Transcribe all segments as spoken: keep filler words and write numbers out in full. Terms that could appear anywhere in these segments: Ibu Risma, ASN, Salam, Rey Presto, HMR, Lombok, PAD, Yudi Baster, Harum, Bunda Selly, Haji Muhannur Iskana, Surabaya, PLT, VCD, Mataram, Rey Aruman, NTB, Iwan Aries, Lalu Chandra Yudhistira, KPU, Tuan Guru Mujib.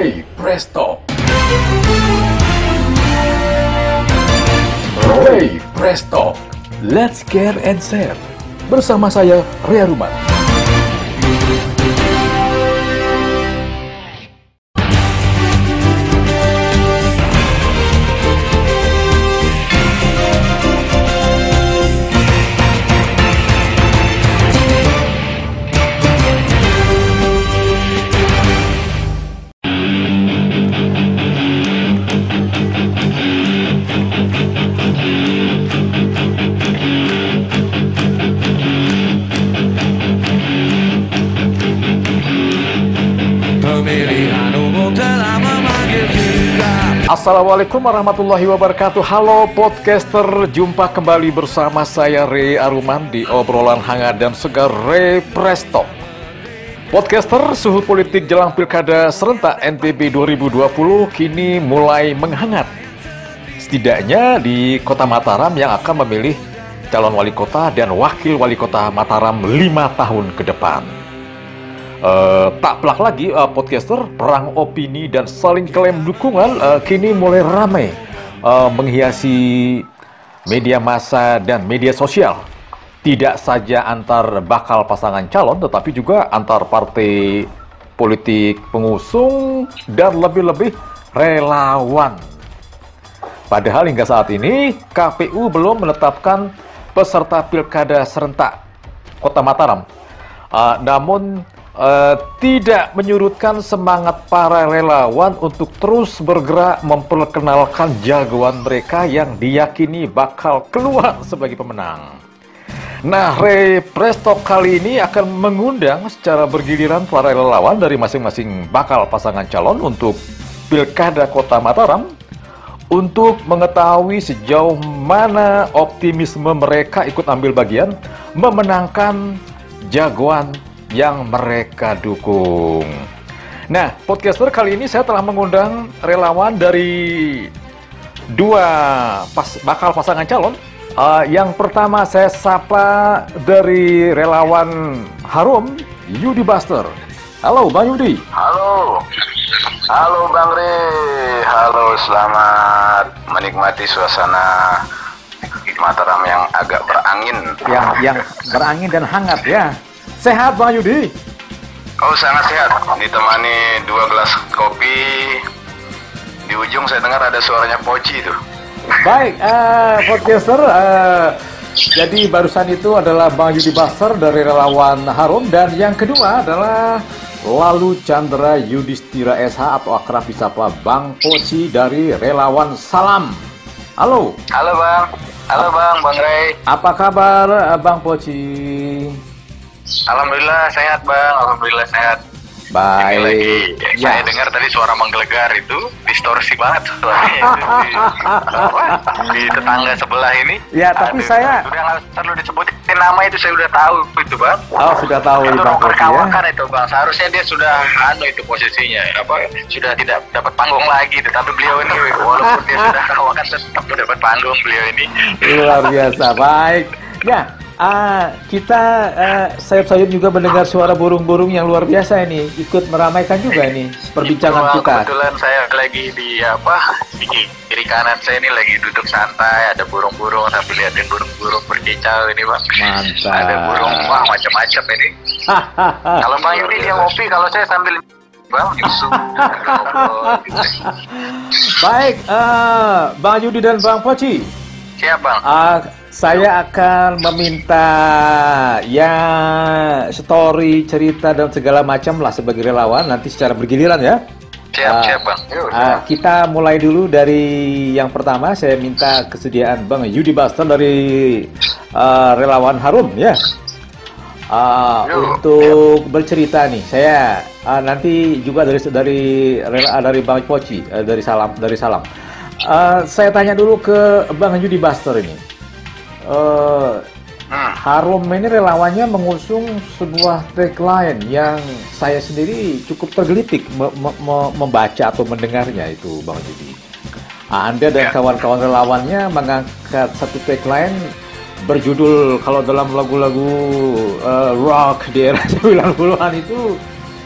Rey Presto. Rey Presto. Let's care and share. Bersama saya, Rey Aruman. Assalamualaikum warahmatullahi wabarakatuh. Halo podcaster, jumpa kembali bersama saya Rey Aruman di obrolan hangat dan segar Rey Presto. Podcaster, suhu politik jelang pilkada serentak N T B dua ribu dua puluh kini mulai menghangat. Setidaknya di kota Mataram yang akan memilih calon wali kota dan wakil wali kota Mataram lima tahun ke depan. Uh, tak pelak lagi, uh, podcaster, perang opini dan saling klaim dukungan uh, kini mulai ramai uh, menghiasi media massa dan media sosial. Tidak saja antar bakal pasangan calon, tetapi juga antar partai politik pengusung dan lebih-lebih relawan. Padahal hingga saat ini K P U belum menetapkan peserta pilkada serentak kota Mataram. Uh, namun Uh, tidak menyurutkan semangat para relawan untuk terus bergerak memperkenalkan jagoan mereka yang diyakini bakal keluar sebagai pemenang. Nah, Rey Presto kali ini akan mengundang secara bergiliran para relawan dari masing-masing bakal pasangan calon untuk pilkada kota Mataram untuk mengetahui sejauh mana optimisme mereka ikut ambil bagian memenangkan jagoan yang mereka dukung. Nah, podcaster, kali ini saya telah mengundang relawan dari dua pas, bakal pasangan calon. Uh, yang pertama saya sapa dari relawan Harum, Yudi Baster. Halo, Bang Yudi. Halo. Halo, Bang Rey. Halo, selamat menikmati suasana Mataram yang agak berangin. Yang, yang berangin dan hangat ya. Sehat Bang Yudi? Oh, sangat sehat. Ditemani dua gelas kopi. Di ujung saya dengar ada suaranya Poci tuh. Baik, uh, podcaster. Uh, jadi barusan itu adalah Bang Yudi Baster dari relawan Harum. Dan yang kedua adalah Lalu Chandra Yudhistira S H atau akrab disapa Bang Poci dari relawan Salam. Halo. Halo Bang. Halo Bang, Bang Rey. Apa kabar Bang Poci? Alhamdulillah sehat Bang, alhamdulillah sehat. Baik. Ini lagi ya. Saya dengar tadi suara menggelegar itu distorsi banget suaranya. Di tetangga sebelah ini. Ya, tapi aduh, saya sudah nggak perlu disebutin nama itu, saya sudah tahu itu Bang. Oh, sudah tahu itu Bang. Perkawakan ya. Itu Bang, seharusnya dia sudah anu itu posisinya apa sudah tidak dapat panggung lagi, tetapi beliau ini walaupun dia sudah kawakan tetap dapat panggung beliau ini. Luar biasa, baik. Ya. Ah, kita uh, sayup-sayup juga mendengar suara burung-burung yang luar biasa ini, ikut meramaikan juga ini perbincangan itu, kita. Kebetulan saya lagi di apa di kiri kanan saya ini lagi duduk santai, ada burung-burung, tapi lihatin burung-burung berkicau ini Bang. Mantap. Ada burung wah macam-macam ini. Kalau Bang Yudi dia ngopi, kalau saya sambil Bang Yusu. Baik, uh, Bang Yudi dan Bang Poci. Siap Bang. Uh, Saya akan meminta ya story, cerita dan segala macam lah sebagai relawan nanti secara bergiliran ya. Siap, uh, siap Bang. Yo, uh, kita mulai dulu dari yang pertama, saya minta kesediaan Bang Yudi Baster dari uh, relawan Harum ya. Uh, yo, untuk yo. bercerita nih, saya uh, nanti juga dari dari rela, dari Bang Poci uh, dari Salam dari Salam. Uh, saya tanya dulu ke Bang Yudi Baster ini. Uh, hmm. Harum ini relawannya mengusung sebuah tagline yang saya sendiri cukup tergelitik me- me- membaca atau mendengarnya itu Bang Yudi. Anda dan kawan-kawan relawannya mengangkat satu tagline berjudul, kalau dalam lagu-lagu uh, rock di era sembilan puluhan itu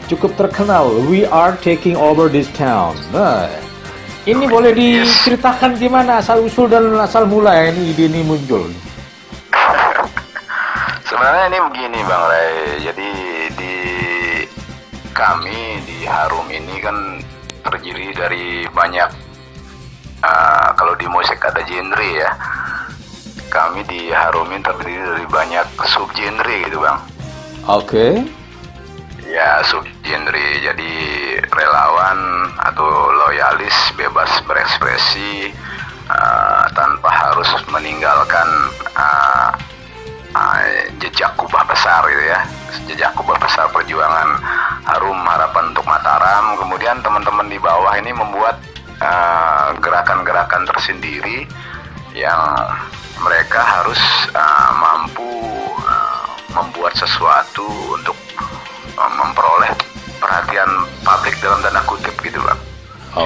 cukup terkenal, "We are taking over this town." Nah, ini boleh diceritakan gimana asal usul dan asal mula ini ide ini muncul? Sebenarnya ini begini Bang Rey, jadi di kami di Harum ini kan terdiri dari banyak, uh, kalau di musik ada genre ya, kami di Harum ini terdiri dari banyak subgenre gitu Bang. Oke. Okay. Ya, subgenre, jadi relawan atau loyalis bebas berekspresi uh, tanpa harus meninggalkan uh, uh, jejak kubah besar gitu ya, jejak kubah besar perjuangan Harum, harapan untuk Mataram. Kemudian teman-teman di bawah ini membuat uh, gerakan-gerakan tersendiri yang mereka harus uh, mampu uh, membuat sesuatu untuk memperoleh perhatian publik dalam tanda kutip gitu Bang.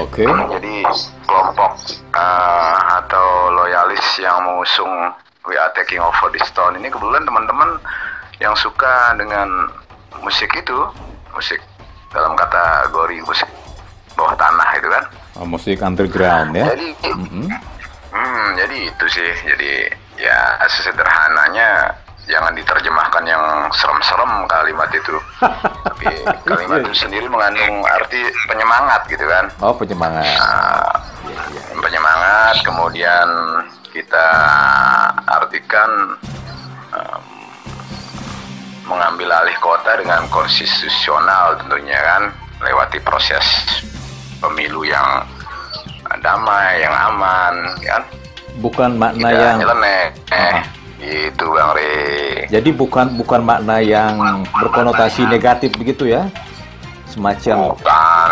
Oke. Okay. Jadi kelompok uh, atau loyalis yang mengusung "We are taking over this town" ini kebetulan teman-teman yang suka dengan musik itu, musik dalam kategori musik bawah tanah itu kan. Oh, musik underground ya. Jadi, mm-hmm. hmm, jadi itu sih. Jadi ya sesederhananya, jangan diterjemahkan yang serem-serem kalimat itu. Tapi kalimat itu sendiri mengandung arti penyemangat gitu kan. Oh, penyemangat. Nah, penyemangat, kemudian kita artikan um, mengambil alih kota dengan konstitusional tentunya kan, lewati proses pemilu yang damai, yang aman kan. Bukan makna kita yang jelenek, eh. Itu Bang Rey. Jadi bukan bukan makna yang bukan, bukan berkonotasi makna negatif begitu ya? Semacam bukan.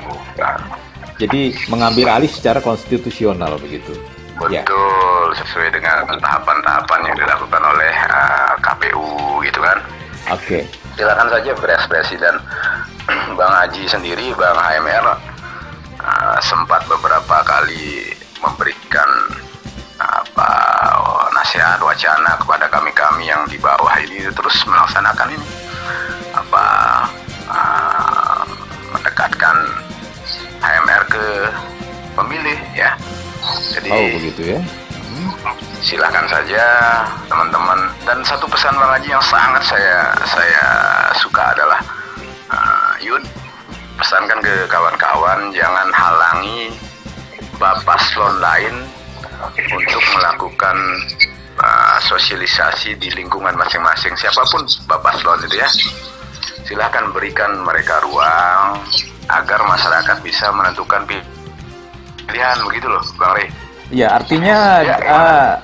Bukan. Jadi mengambil alih secara konstitusional begitu. Betul, ya. Sesuai dengan tahapan-tahapan yang dilakukan oleh uh, K P U gitu kan. Oke. Okay. Silakan saja berekspresi, dan Bang Haji sendiri, Bang H M R uh, sempat beberapa kali memberikan apa nasihat wacana kepada kami-kami yang di bawah ini terus melaksanakan ini apa uh, mendekatkan H M R ke pemilih ya. Jadi oh, begitu ya. Hmm. Silakan saja teman-teman, dan satu pesan Bang Haji yang sangat saya saya suka adalah uh, Yud, pesankan ke kawan-kawan jangan halangi bapaslon lain untuk melakukan uh, sosialisasi di lingkungan masing-masing. Siapapun bapaslon itu ya, silahkan berikan mereka ruang agar masyarakat bisa menentukan pilihan, begitu loh Bang Rey. Ya, artinya ya, ya. Uh,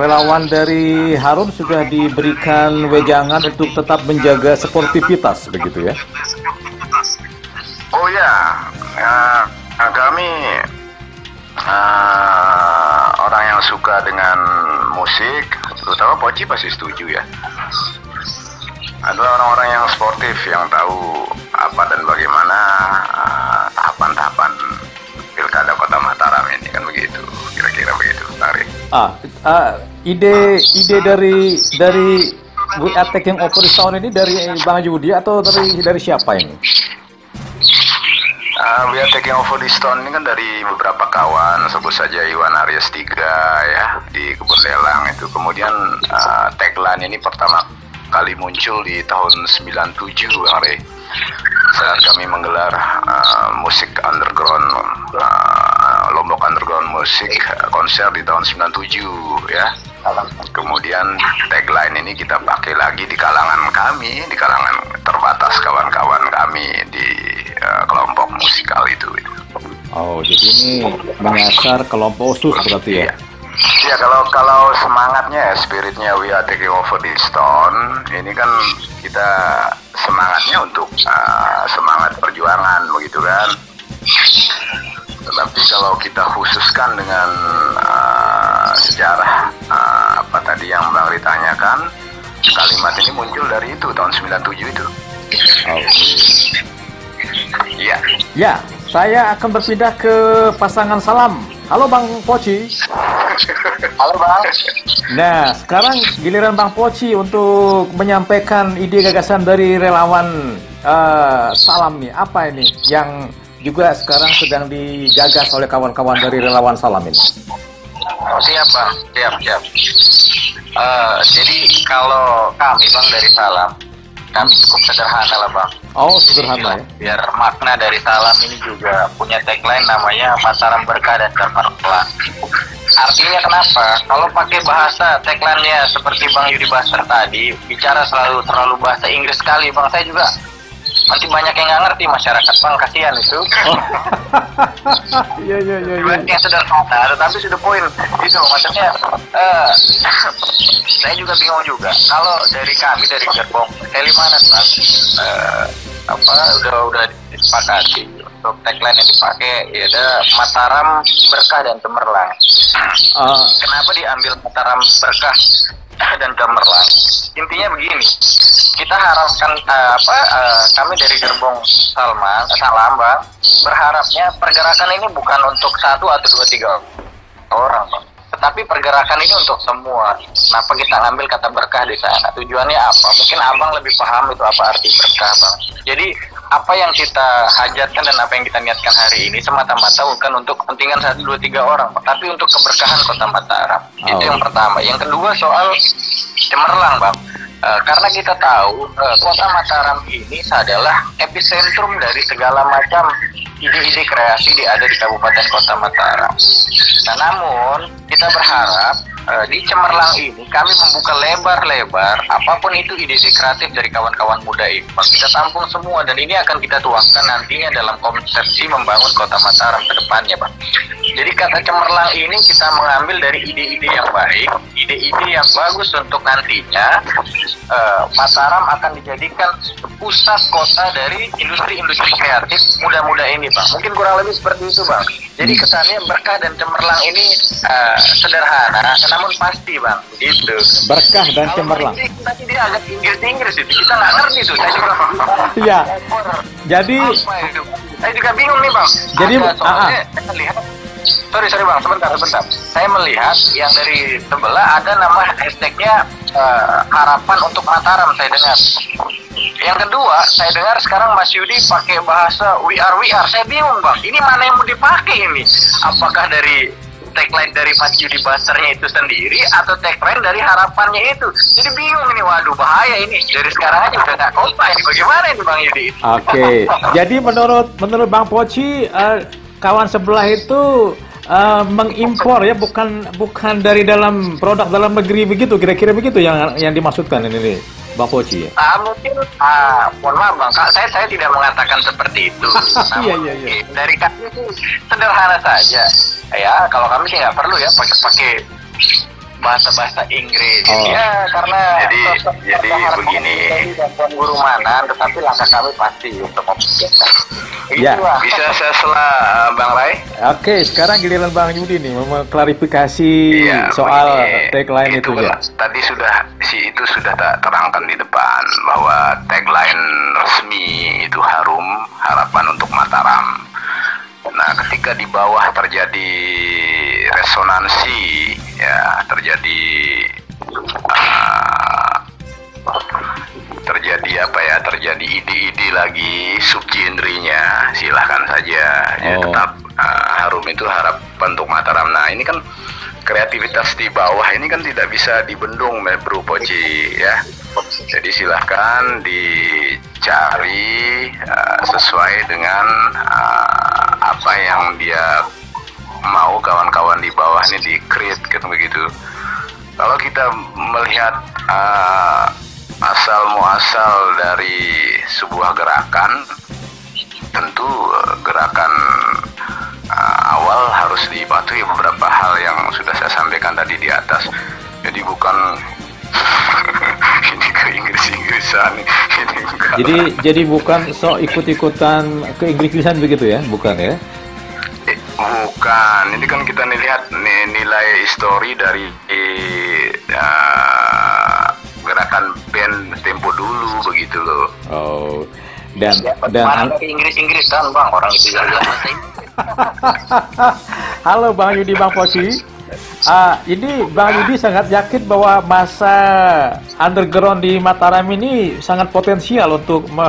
relawan dari Harum sudah diberikan wejangan untuk tetap menjaga sportivitas, begitu ya? Oh ya, uh, kami Uh, orang yang suka dengan musik, terutama Poci pasti setuju ya. Adalah orang-orang yang sportif, yang tahu apa dan bagaimana uh, tahapan-tahapan pilkada Kota Mataram ini kan, begitu. Kira-kira begitu, Tarik. Ah, uh, ide ide dari dari We Are Taking Over This Town ini dari Bang Yudi atau dari dari siapa ini? Uh, We Are Taking Over This Town ini kan dari beberapa kawan, sebut saja Iwan Aries tiga ya, di Kebun Lelang itu. Kemudian uh, tagline ini pertama kali muncul di tahun sembilan tujuh Bang Rey, saat kami menggelar uh, musik underground, uh, Lombok underground musik konser di tahun sembilan tujuh ya. Kemudian tagline ini kita pakai lagi di kalangan kami, di kalangan terbatas kawan-kawan kami di kelompok musikal itu. Oh, jadi ini menyasar kelompok khusus berarti ya? Iya, kalau kalau semangatnya, spiritnya We Are Taking Over This Town ini kan kita semangatnya untuk uh, semangat perjuangan begitu kan. Tetapi kalau kita khususkan dengan uh, sejarah uh, apa tadi yang Bang Rey tanyakan, kalimat ini muncul dari itu tahun sembilan tujuh itu. Oh. Ya. Ya, saya akan berpindah ke pasangan Salam. Halo Bang Poci. Halo Bang. Nah, sekarang giliran Bang Poci untuk menyampaikan ide gagasan dari relawan uh, Salam nih. Apa ini yang juga sekarang sedang digagas oleh kawan-kawan dari relawan Salam ini? Oh, siap Bang, siap, siap. Uh, jadi kalau kami Bang dari Salam, kami cukup sederhana lah Bang. Oh, sederhana ya. Biar makna dari Salam ini juga punya tagline namanya Mataram Berkah dan Damar Pelan. Artinya kenapa? Kalau pakai bahasa tagline-nya seperti Bang Yudi Baster tadi, bicara selalu terlalu bahasa Inggris sekali Bang, saya juga nanti banyak yang nggak ngerti masyarakat Bang, kasihan itu. Iya iya iya. Yang sederhana, tetapi sudah poin itu maksudnya. Uh, saya juga bingung juga. Kalau dari kami dari Gerbong, Kalimantan Bang, uh, apa udah udah disepakati untuk tagline yang dipakai yaitu Mataram Berkah dan Cemerlang. Uh. Kenapa diambil Mataram Berkah dan Cemerlang? Intinya begini, kita harapkan uh, apa uh, kami dari Gerbong Salman Salam Bang, berharapnya pergerakan ini bukan untuk satu atau dua tiga orang Bang, tetapi pergerakan ini untuk semua. Kenapa kita ngambil kata berkah di sana? Tujuannya apa? Mungkin Abang lebih paham itu apa arti berkah Bang. Jadi apa yang kita hajatkan dan apa yang kita niatkan hari ini semata-mata bukan untuk kepentingan satu dua tiga orang, tapi untuk keberkahan kota Mataram. Oh. Itu yang pertama. Yang kedua soal cemerlang Bang. Uh, karena kita tahu uh, kota Mataram ini adalah epicentrum dari segala macam ide-ide kreasi yang ada di Kabupaten Kota Mataram. Nah, namun kita berharap uh, di Cemerlang ini kami membuka lebar-lebar apapun itu ide-ide kreatif dari kawan-kawan muda ini. Kita tampung semua dan ini akan kita tuangkan nantinya dalam konsepsi membangun Kota Mataram ke depannya, Pak. Jadi kata cemerlang ini kita mengambil dari ide-ide yang baik, ide-ide yang bagus untuk nantinya uh, Mataram akan dijadikan pusat kota dari industri-industri kreatif muda-muda ini Bang. Mungkin kurang lebih seperti itu Bang. Jadi kesannya berkah dan cemerlang ini uh, sederhana, namun pasti Bang. Gitu. Berkah dan kalau cemerlang. Tadi dia agak Inggris-Inggris itu, kita nggak ngerti tuh. Saya juga. Iya. Jadi. Saya juga bingung nih Bang. Jadi. Soalnya saya lihat. Sorry, sorry Bang, sebentar, sebentar. Saya melihat yang dari sebelah ada nama hashtagnya uh, harapan untuk Mataram, saya dengar. Yang kedua, saya dengar sekarang Mas Yudi pakai bahasa we are, we are. Saya bingung Bang, ini mana yang mau dipakai ini? Apakah dari tagline dari Mas Yudi Basternya itu sendiri atau tagline dari harapannya itu? Jadi bingung ini, waduh bahaya ini. Dari sekarang aja udah gak kompak ini, bagaimana ini Bang Yudi? Oke, okay. Jadi menurut menurut Bang Poci, uh, kawan sebelah itu uh, mengimpor ya, bukan bukan dari dalam produk dalam negeri begitu, kira-kira begitu yang yang dimaksudkan ini nih, Bang Poci ya? Ah mungkin, ah, mohon maaf Bang, Kak, saya saya tidak mengatakan seperti itu. Iya iya iya. Dari kami itu sederhana saja. Ya kalau kami sih nggak perlu ya pakai-pakai bahasa-bahasa Inggris. Oh. Ya karena jadi jadi begini. Bukan guru mana, tetapi langkah kami pasti untuk mempersiapkan. Ya. Bisa saya sela Bang Ray. Oke, sekarang giliran Bang Yudi nih mengklarifikasi ya, soal tagline itu, itu ya. Tadi sudah si itu sudah terangkan di depan bahwa tagline resmi itu Harum, harapan untuk Mataram. Nah, ketika di bawah terjadi resonansi, ya terjadi uh, terjadi apa ya? Terjadi ide-ide lagi subgenrenya, silahkan saja. Oh. Ya, tetap uh, Harum itu harapan untuk Mataram. Nah, ini kan kreativitas di bawah ini kan tidak bisa dibendung, Bro Poci, ya. Jadi silahkan dicari uh, sesuai dengan uh, apa yang dia mau kawan-kawan di bawah ini di create gitu begitu. Kalau kita melihat uh, asal muasal dari sebuah gerakan, tentu gerakan uh, awal harus dipatuhi beberapa hal yang sudah saya sampaikan tadi di atas. Jadi bukan ini ke Inggris-Inggrisan. Jadi jadi bukan sok ikut-ikutan ke Inggris-Inggrisan begitu ya, bukan ya? Eh, bukan. Ini kan kita lihat nilai histori dari uh, gerakan band tempo dulu begitu loh. Oh. Dan ya, dan dari Inggris-Inggrisan Bang, orang itu. Halo Bang Yudi, Bang Poci. Uh, ini Bang Yudi sangat yakin bahwa masa underground di Mataram ini sangat potensial untuk me,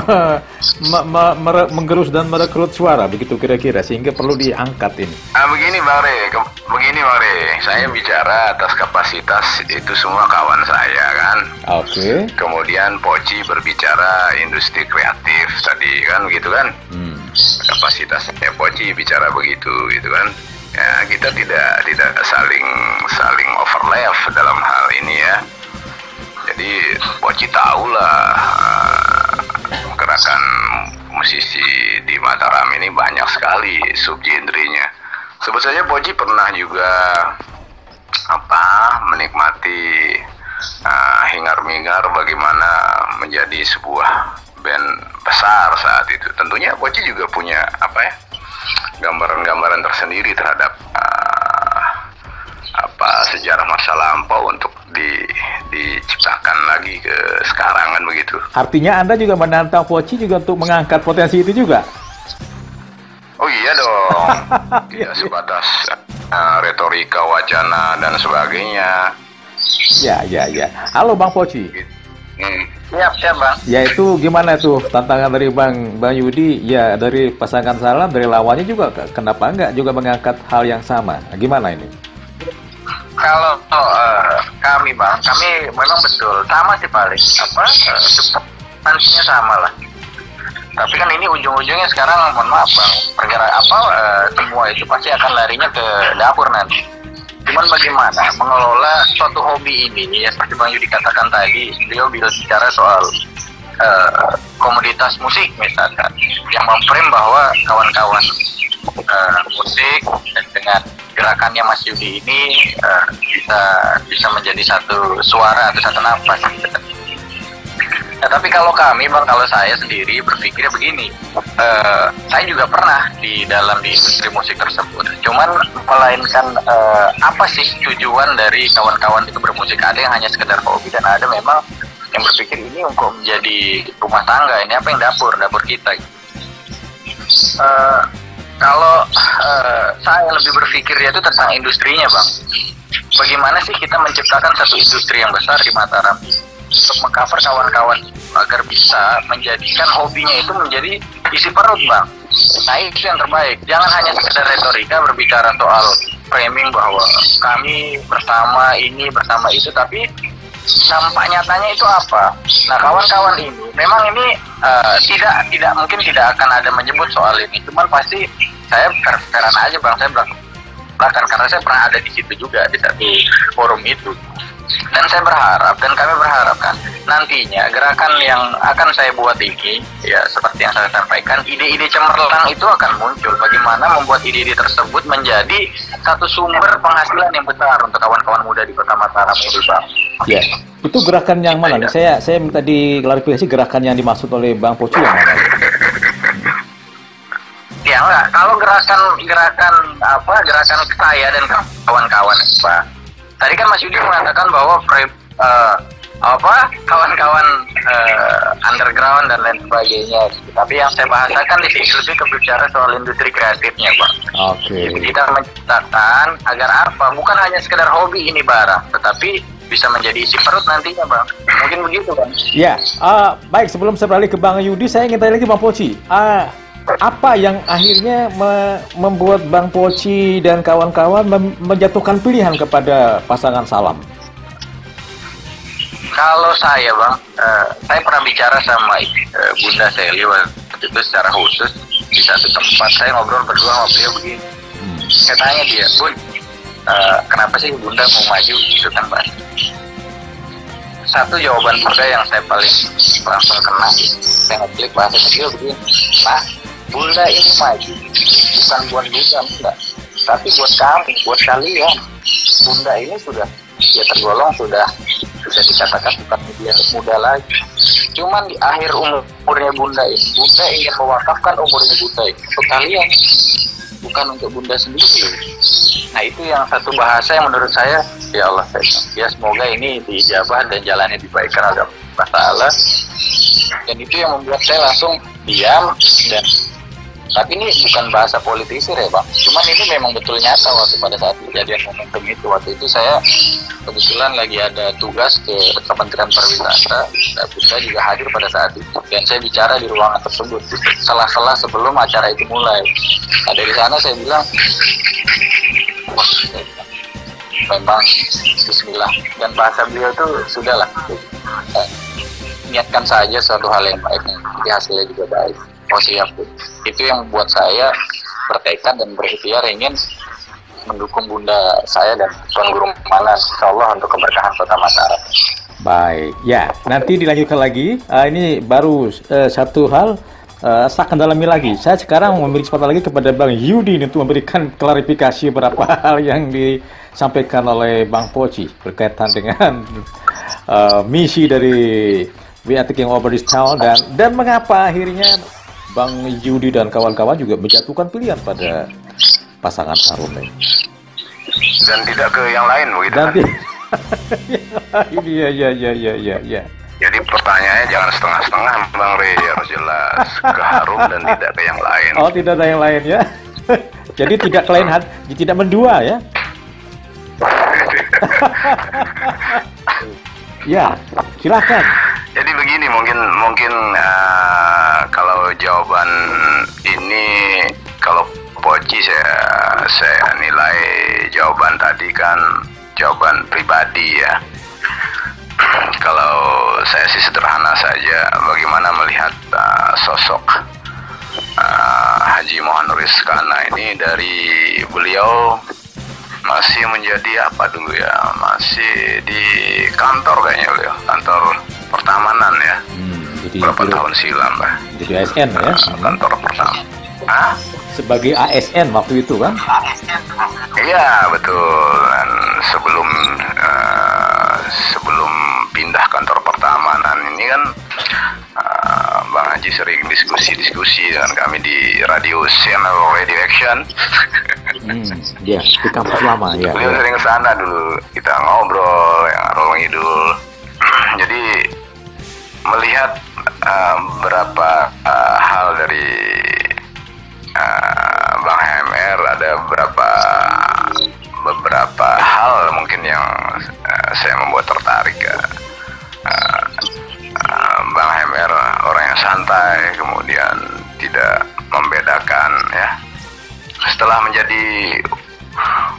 me, me, mere, menggerus dan merekrut suara, begitu kira-kira, sehingga perlu diangkat ini. Uh, begini Bang Rey, begini Bang Rey, saya bicara atas kapasitas itu semua kawan saya kan. Oke. Okay. Kemudian Poci berbicara industri kreatif tadi kan, gitu kan. Hmm. Kapasitasnya Poci bicara begitu, gitu kan. Ya, kita tidak tidak saling saling overlap dalam hal ini ya. Jadi Poci tahu lah uh, gerakan musisi di Mataram ini banyak sekali subgenrenya. Sebetulnya Poci pernah juga apa menikmati uh, hingar-bingar bagaimana menjadi sebuah band besar saat itu. Tentunya Poci juga punya apa ya? gambaran-gambaran tersendiri terhadap uh, apa sejarah masa lampau untuk di, diciptakan lagi ke sekarang kan begitu. Artinya Anda juga menantang Poci juga untuk mengangkat potensi itu juga? Oh iya dong, tidak sebatas uh, retorika, wacana, dan sebagainya. Ya, ya, ya. Halo Bang Poci. Hmm. Siap, siap Bang. Ya itu gimana tuh tantangan dari Bang Bang Yudi, ya dari pasangan Salam, dari lawannya juga, kenapa enggak juga mengangkat hal yang sama? Gimana ini? Kalau uh, kami Bang, kami memang betul sama sih paling apa substansinya uh, sama lah. Tapi kan ini ujung-ujungnya sekarang mohon maaf Bang, pergerakan apa uh, semua itu pasti akan larinya ke dapur nanti. Cuman bagaimana mengelola suatu hobi ini, ya seperti Bang Yudi katakan tadi, beliau bicara soal uh, komoditas musik misalkan, yang memframe bahwa kawan-kawan uh, musik dengan gerakannya Mas Yudi ini uh, bisa bisa menjadi satu suara atau satu nafas. Nah, tapi kalau kami Bang, kalau saya sendiri berpikirnya begini, uh, saya juga pernah di dalam di industri musik tersebut. Cuman melainkan uh, apa sih tujuan dari kawan-kawan itu bermusik? Ada yang hanya sekedar hobi dan ada memang yang berpikir ini untuk menjadi rumah tangga. Ini apa yang dapur dapur kita? Uh, kalau uh, saya lebih berpikirnya itu tentang industrinya Bang. Bagaimana sih kita menciptakan satu industri yang besar di Mataram? Untuk meng-cover kawan-kawan agar bisa menjadikan hobinya itu menjadi isi perut Bang. Nah itu yang terbaik. Jangan hanya sekedar retorika berbicara soal framing bahwa kami bersama ini bersama itu, tapi dampak nyatanya itu apa? Nah kawan-kawan ini memang ini uh, tidak tidak mungkin tidak akan ada menyebut soal ini. Cuman pasti saya karena aja Bang, saya belakang karena saya pernah ada di situ juga di satu forum itu. Dan saya berharap, dan kami berharapkan nantinya gerakan yang akan saya buat ini, ya seperti yang saya sampaikan, ide-ide cemerlang itu akan muncul. Bagaimana membuat ide-ide tersebut menjadi satu sumber penghasilan yang besar untuk kawan-kawan muda di Kota Mataram itu, Bang. Ya, itu gerakan yang mana? Nih? Saya saya minta diklarifikasi gerakan yang dimaksud oleh Bang Poci yang mana? Ya enggak, kalau gerakan-gerakan apa, gerakan saya dan kawan-kawan, Pak. Tadi kan Mas Yudi mengatakan bahwa uh, apa kawan-kawan uh, underground dan lain sebagainya. Tapi yang saya bahasakan di sini lebih kebicara soal industri kreatifnya, Bang. Oke. Okay. Kita menciptakan agar apa? Bukan hanya sekedar hobi ini barang, tetapi bisa menjadi isi perut nantinya, Bang. Mungkin begitu, Bang. Ya. Uh, baik, sebelum saya beralih ke Bang Yudi, saya ingin tanya lagi Bang Poci. Uh, apa yang akhirnya me- membuat Bang Poci dan kawan-kawan mem- menjatuhkan pilihan kepada pasangan Salam? Kalau saya Bang, uh, saya pernah bicara sama uh, Bunda Selly waktu itu secara khusus di satu tempat. Saya ngobrol berdua sama beliau begini. Hmm. Saya tanya dia, Bun, uh, kenapa sih Bunda mau maju gitu kan Bang? Satu jawaban Bunda yang saya paling langsung kena, saya ngeklik bahasa beliau begini, Nah, Bunda ini maju, bukan buat Bunda, enggak. Tapi buat kami, buat kalian. Bunda ini sudah, ya tergolong sudah, sudah dikatakan bukan media muda lagi. Cuman di akhir umur, umurnya Bunda ini, Bunda ingin mewakafkan umurnya Bunda ini untuk kalian, bukan untuk Bunda sendiri. Nah itu yang satu bahasa yang menurut saya, ya Allah, saya, ya semoga ini diijabah dan jalannya dibaikkan oleh Allah Ta'ala. Dan itu yang membuat saya langsung diam dan Tapi ini bukan bahasa politisir ya Bang, cuman ini memang betul nyata waktu pada saat kejadian momentum itu. Waktu itu saya kebetulan lagi ada tugas ke Kementerian Pariwisata, tapi saya juga hadir pada saat itu dan saya bicara di ruangan tersebut. Sela-sela sebelum acara itu mulai, nah, dari sana saya bilang, wah, memang bismillah, dan bahasa beliau itu sudahlah, eh, niatkan saja suatu hal yang baik, nanti hasilnya juga baik. Oh siap, itu yang membuat saya bertekad dan berikhtiar ingin mendukung bunda saya dan Tuan Guru Manan, insyaallah untuk keberkahan kota Mataram. Baik, ya nanti dilanjutkan lagi. Uh, ini baru uh, satu hal uh, saya akan dalami lagi. Saya sekarang memberi kesempatan lagi kepada Bang Yudi untuk memberikan klarifikasi beberapa hal yang disampaikan oleh Bang Poci berkaitan dengan uh, misi dari We Are Taking Over This Town dan dan mengapa akhirnya Bang Yudi dan kawan-kawan juga menjatuhkan pilihan pada pasangan Harum dan tidak ke yang lain begitu kan? Iya, iya, iya, iya, iya. Jadi pertanyaannya jangan setengah-setengah Bang Rey, harus jelas ke Harum dan tidak ke yang lain. Oh, tidak ada yang lain ya. Jadi tidak ke lain hati, tidak mendua ya. Ya, silakan. Jadi begini, mungkin mungkin uh, kalau jawaban ini, kalau Poci saya saya nilai jawaban tadi kan jawaban pribadi ya. Kalau saya sih sederhana saja, bagaimana melihat uh, sosok uh, Haji Muhannur Iskana ini dari beliau masih menjadi apa dulu ya, masih di kantor kayaknya beliau, kantor pertamanan ya, hmm, jadi berapa beliau, tahun silam lah. Jadi A S N nah, ya, kantor pertama. Ah, sebagai A S N waktu itu kan? Iya betul. Dan sebelum uh, sebelum pindah kantor pertamanan ini kan, uh, Bang Haji sering diskusi-diskusi dengan kami di radio channel Radio Action. Hmm, ya, di kampus lama ya. Beliau sering kesana dulu, kita ngobrol yang arul ngidul. Jadi melihat uh, berapa uh, hal dari uh, Bang H M R, ada beberapa beberapa hal mungkin yang uh, saya membuat tertarik. Uh, uh, Bang H M R orang yang santai, kemudian tidak membedakan ya. Setelah menjadi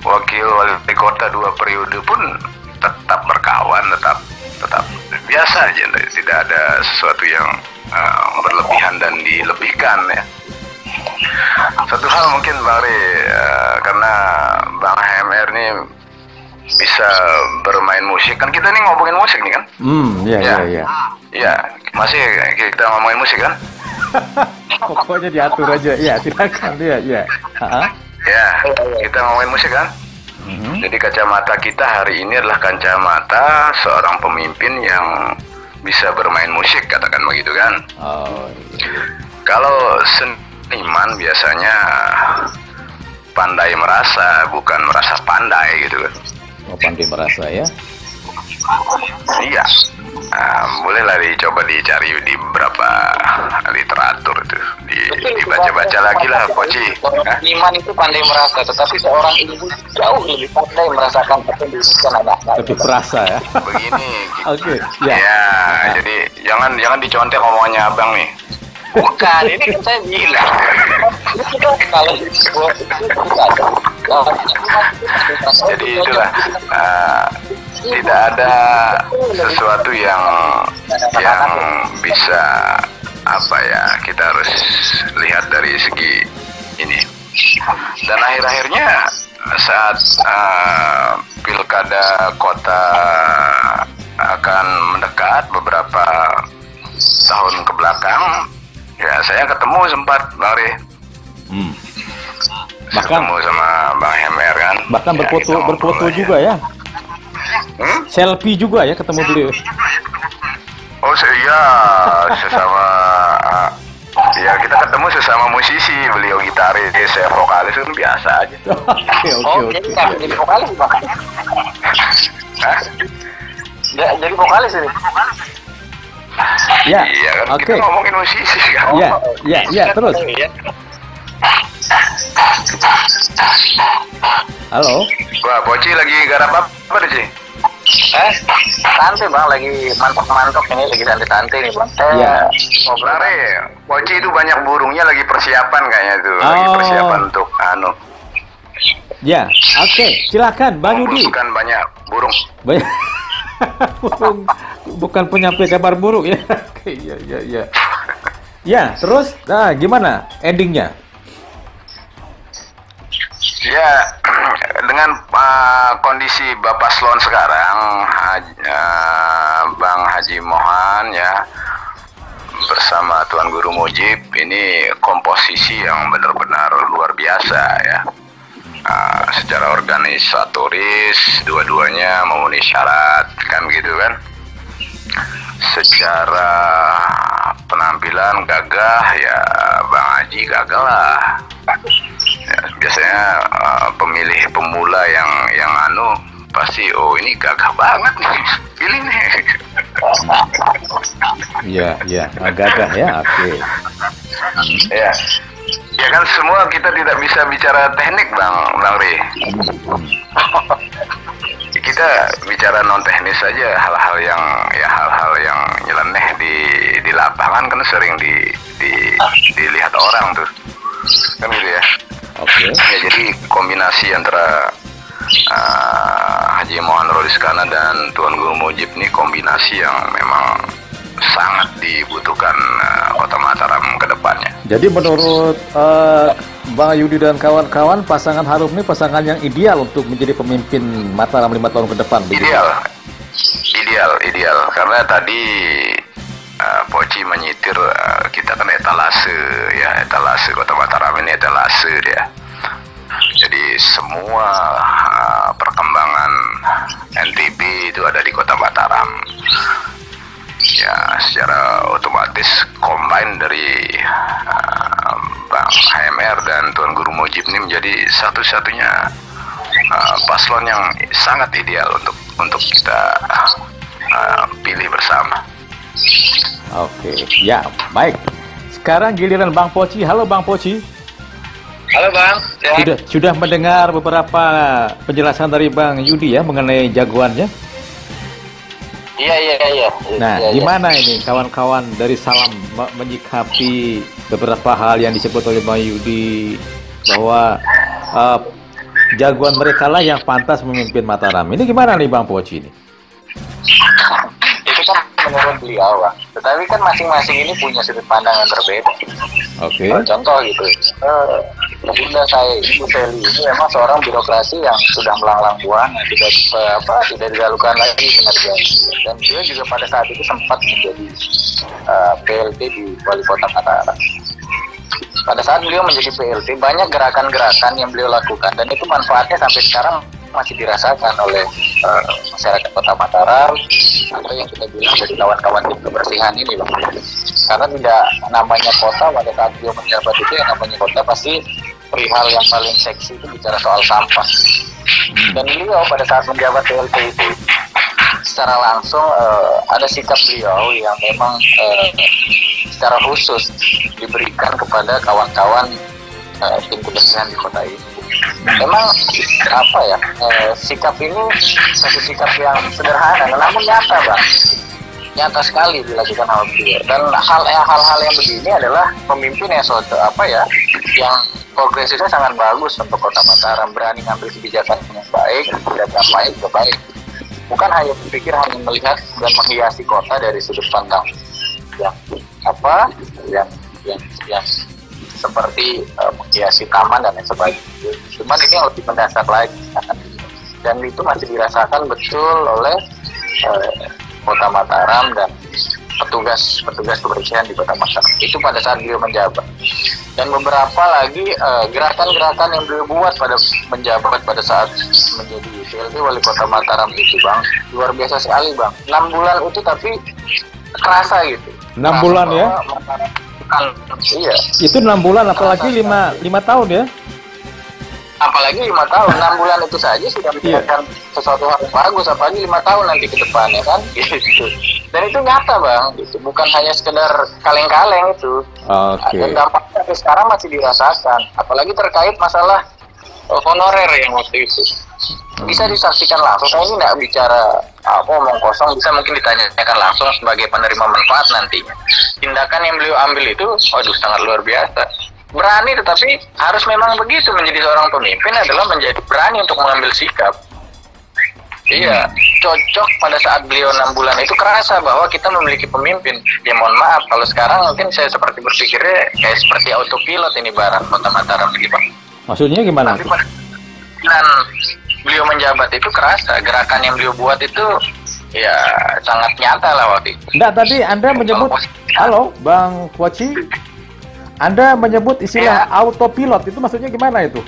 wakil wali kota dua periode pun tetap berkawan, tetap tetap biasa aja, tidak ada sesuatu yang uh, berlebihan dan dilebihkan ya. Satu hal mungkin Bang Rey, uh, karena Bang H M R ini bisa bermain musik, kan kita ini ngomongin musik nih kan? Hmm, iya iya iya. Iya, masih kita ngomongin musik kan? Pokoknya diatur aja, ya silakan dia, ya. Ha-ha. Ya, kita ngomongin musik kan? Mm-hmm. Jadi kacamata kita hari ini adalah kacamata seorang pemimpin yang bisa bermain musik, katakan begitu kan? Oh, iya. Kalau seniman biasanya pandai merasa, bukan merasa pandai gitu kan? Oh, pandai merasa ya? Iya. Uh, bolehlah dicoba dicari di berapa literatur itu, di, dibaca-baca lagi lah Poci. Seniman itu pandai merasa, tetapi seorang ibu jauh lebih pandai merasakan apa yang dibutuhkan anak-anak. Lebih perasa ya. Begini. Oke. Okay. Ya. Ya nah. Jadi jangan jangan dicontek omongannya abang nih. Bukan, ini kan saya bilang. Kalau jadi itulah. Uh, tidak ada sesuatu yang yang bisa apa ya, kita harus lihat dari segi ini. Dan akhir-akhirnya saat uh, pilkada kota akan mendekat beberapa tahun ke belakang ya, saya ketemu sempat Bang Rey. Hmm. Bahkan ketemu sama Bang H M R kan. Bahkan ya, berfoto berfoto juga ya. Hmm? Selfie juga ya ketemu beliau. Oh iya, sesama ya kita ketemu sesama musisi, beliau gitaris, saya vokalis, itu biasa aja. Oke oke. Jadi jadi vokalis Bang. Hah? Ya, jadi vokalis ini. Ya, iya kan? Okay. Kita ngomongin musisi kan. Iya, iya, iya, terus. Halo. Wah, Boci lagi garap apa nih, Ci? Eh, santai Bang, lagi mantap-mantap ini, lagi santai-santai nih Bang. Iya. Oh, berarti Boci itu banyak burungnya lagi persiapan kayaknya tuh, oh. lagi persiapan untuk anu. Ya, oke, okay. Silakan Bang Yudi. Bukan banyak burung. Banyak. Burung. Bukan penyampai kabar buruk ya. Iya, iya, iya. Ya, terus nah gimana endingnya? Ya, dengan uh, kondisi Bapak Slon sekarang, uh, Bang Haji Mohan ya bersama Tuan Guru Mujib, ini komposisi yang benar-benar luar biasa ya. Uh, secara organisatoris dua-duanya memenuhi syarat kan gitu kan. Secara penampilan gagah ya Bang Haji gagah lah. Ya, biasanya uh, pemilih pemula yang yang anu pasti oh ini gagah banget nih pilih nih. Iya iya gagah ya oke. Okay. Hmm. Ya ya kan semua kita tidak bisa bicara teknik bang bang Rey. Kita bicara non teknis saja hal-hal yang ya hal-hal yang nyeleneh di di lapangan kan sering di, di dilihat orang tuh. Kan gitu ya. Oke. Okay. Ya, jadi kombinasi antara uh, Haji Muhannur Iskana dan Tuan Guru Mujib ini kombinasi yang memang sangat dibutuhkan uh, Kota Mataram ke depannya. Jadi menurut uh, Bang Yudi dan kawan-kawan pasangan Harum ini pasangan yang ideal untuk menjadi pemimpin Mataram lima tahun ke depan. Begitu? Ideal. Ideal, ideal. Karena tadi Uh, Poci menyitir uh, kita kan etalase ya etalase Kota Mataram ini etalase ya. Jadi semua uh, perkembangan N T B itu ada di Kota Mataram. Ya secara otomatis combine dari uh, Bang H M R dan Tuan Guru Mujib ini menjadi satu-satunya uh, paslon yang sangat ideal untuk untuk kita uh, pilih bersama. Oke, ya baik. Sekarang giliran Bang Poci. Halo Bang Poci. Halo Bang. Ya. Sudah sudah mendengar beberapa penjelasan dari Bang Yudi ya mengenai jagoannya. Iya iya iya. Nah, ya, gimana ya. Ini kawan-kawan dari Salam menyikapi beberapa hal yang disebut oleh Bang Yudi bahwa uh, jagoan mereka lah yang pantas memimpin Mataram. Ini gimana nih Bang Poci ini? Itu kan menurut beliau, Bang. Tetapi kan masing-masing ini punya sudut pandang yang berbeda. Oke. Okay. Contoh gitu, eh, Bunda saya, Ibu Selly ini memang seorang birokrasi yang sudah melanglang buana, tidak apa, tidak dilakukan lagi kinerjanya. Dan dia juga pada saat itu sempat menjadi uh, P L T di Wali Kota Mataram. Pada saat beliau menjadi P L T, banyak gerakan-gerakan yang beliau lakukan dan itu manfaatnya sampai sekarang masih dirasakan oleh uh, masyarakat Kota Mataram atau yang kita bilang dari kawan-kawan tim kebersihan ini loh. Karena tidak namanya kota pada saat dia menjabat itu yang namanya kota pasti perihal yang paling seksi itu bicara soal sampah. Dan beliau pada saat menjabat P L T itu secara langsung uh, ada sikap beliau yang memang uh, secara khusus diberikan kepada kawan-kawan uh, tim kebersihan di kota ini. Memang apa ya eh, sikap ini satu sikap yang sederhana, namun nyata bang, nyata sekali dilakukan hal ini. Dan hal eh, hal-hal yang begini adalah pemimpin yang so, apa ya, yang progresifnya sangat bagus untuk Kota Mataram, berani ngambil kebijakan yang baik, tidak gampang juga baik. Bukan hanya berpikir hanya melihat dan menghiasi kota dari sudut pandang yang apa, yang yang yang seperti uh, menghiasi taman dan lain sebagainya. Cuman ini yang lebih mendasar lagi dan itu masih dirasakan betul oleh uh, Kota Mataram dan petugas petugas kebersihan di Kota Mataram itu pada saat beliau menjabat. Dan beberapa lagi uh, gerakan-gerakan yang beliau buat pada menjabat pada saat menjadi P L T Wali Kota Mataram itu bang luar biasa sekali bang. enam bulan itu tapi kerasa gitu. enam bulan ya? Mataram. Iya. Itu enam bulan apalagi lima lima tahun ya? apalagi lima tahun, enam bulan itu saja sudah mendapatkan yeah. sesuatu hal yang bagus, apalagi lima tahun nanti ke depannya kan, gitu. Dan itu nyata bang, gitu. Bukan hanya sekedar kaleng-kaleng itu. Okay. Dan dampaknya sampai sekarang masih dirasakan, apalagi terkait masalah honorer yang waktu itu. Bisa disaksikan langsung, saya ini nggak bicara apa omong kosong, bisa mungkin ditanyakan langsung sebagai penerima manfaat nantinya. Tindakan yang beliau ambil itu, waduh sangat luar biasa. Berani, tetapi harus memang begitu, menjadi seorang pemimpin adalah menjadi berani untuk mengambil sikap. Iya, cocok pada saat beliau enam bulan itu kerasa bahwa kita memiliki pemimpin. Ya mohon maaf, kalau sekarang mungkin saya seperti berpikirnya kayak seperti autopilot ini barang, kota Mataram gitu. Maksudnya gimana? Tapi pada bulan beliau menjabat itu kerasa, gerakan yang beliau buat itu ya sangat nyata lah waktu itu. Nggak, tadi Anda menyebut, halo Bang Poci? Anda menyebut istilah ya. Autopilot, itu maksudnya gimana itu?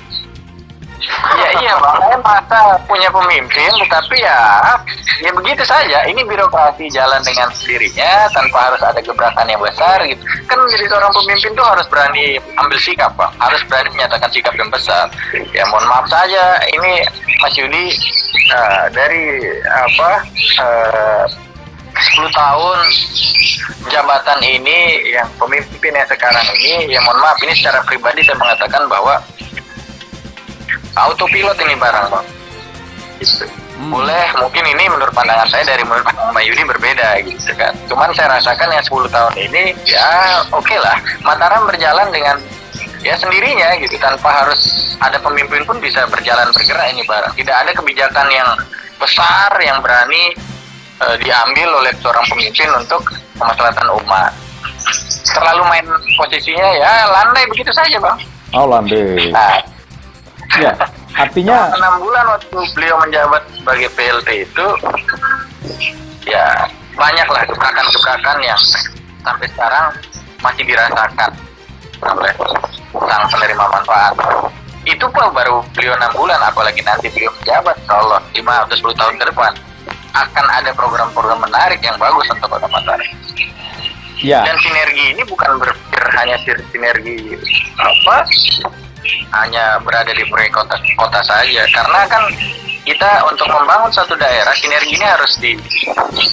Ya iya bang, saya merasa punya pemimpin, tetapi ya ya begitu saja. Ini birokrasi jalan dengan sendirinya, tanpa harus ada gebrakan yang besar gitu. Kan menjadi seorang pemimpin tuh harus berani ambil sikap bang, harus berani menyatakan sikap yang besar. Ya mohon maaf saja, ini Mas Yudi uh, dari apa? Uh, sepuluh tahun jabatan ini yang pemimpin yang sekarang ini, ya mohon maaf ini secara pribadi saya mengatakan bahwa autopilot ini barang bang, gitu. Boleh mungkin ini menurut pandangan saya dari menurut Pak Yudi berbeda gitu kan. Cuman saya rasakan yang sepuluh tahun ini ya oke okay lah, Mataram berjalan dengan ya sendirinya gitu, tanpa harus ada pemimpin pun bisa berjalan bergerak ini barang. Tidak ada kebijakan yang besar yang berani diambil oleh seorang pemimpin untuk kemaslahatan umat. Terlalu main posisinya ya landai begitu saja bang. Oh landai. Nah, ya artinya enam bulan waktu beliau menjabat sebagai P L T itu ya banyaklah gebrakan-gebrakan yang sampai sekarang masih dirasakan oleh sang penerima manfaat. Itu pun baru beliau enam bulan, apalagi nanti beliau menjabat insyaallah lima atau sepuluh tahun ke depan akan ada program-program menarik yang bagus untuk kota Mataram. Ya. Dan sinergi ini bukan berpikir hanya sinergi apa, hanya berada di proyek kota, kota saja. Karena kan kita untuk membangun satu daerah, sinergi ini harus di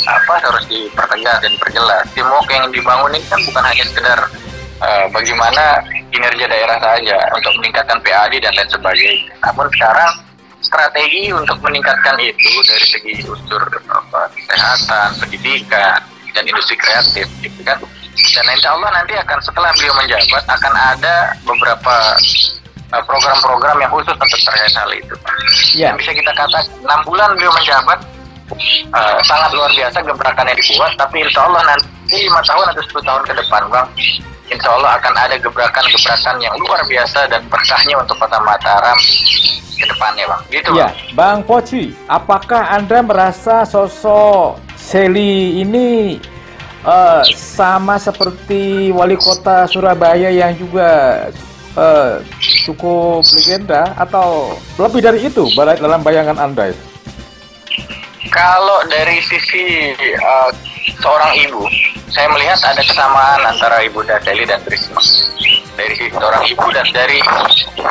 apa, harus dipertegas dan diperjelas. Timok yang dibangun ini kan bukan hanya sekedar uh, bagaimana kinerja daerah saja untuk meningkatkan P A D dan lain sebagainya. Namun sekarang strategi untuk meningkatkan itu dari segi unsur apa, kesehatan, pendidikan, dan industri kreatif, gitu kan? Dan insya Allah nanti akan setelah beliau menjabat akan ada beberapa uh, program-program yang khusus untuk terkait hal itu. Yeah. Yang bisa kita katakan enam bulan beliau menjabat uh, sangat luar biasa gebrakan yang dibuat, tapi insya Allah nanti lima tahun atau sepuluh tahun ke depan, bang, insya Allah akan ada gebrakan-gebrakan yang luar biasa dan berkahnya untuk kota Mataram ke depannya, bang. Gitu, bang. Ya, Bang Poci, apakah Anda merasa sosok Selly ini uh, sama seperti wali kota Surabaya yang juga uh, cukup legenda, atau lebih dari itu dalam bayangan Anda itu? Kalau dari sisi uh, seorang ibu, saya melihat ada kesamaan antara Bunda Selly dan Risma. Dari sisi seorang ibu dan dari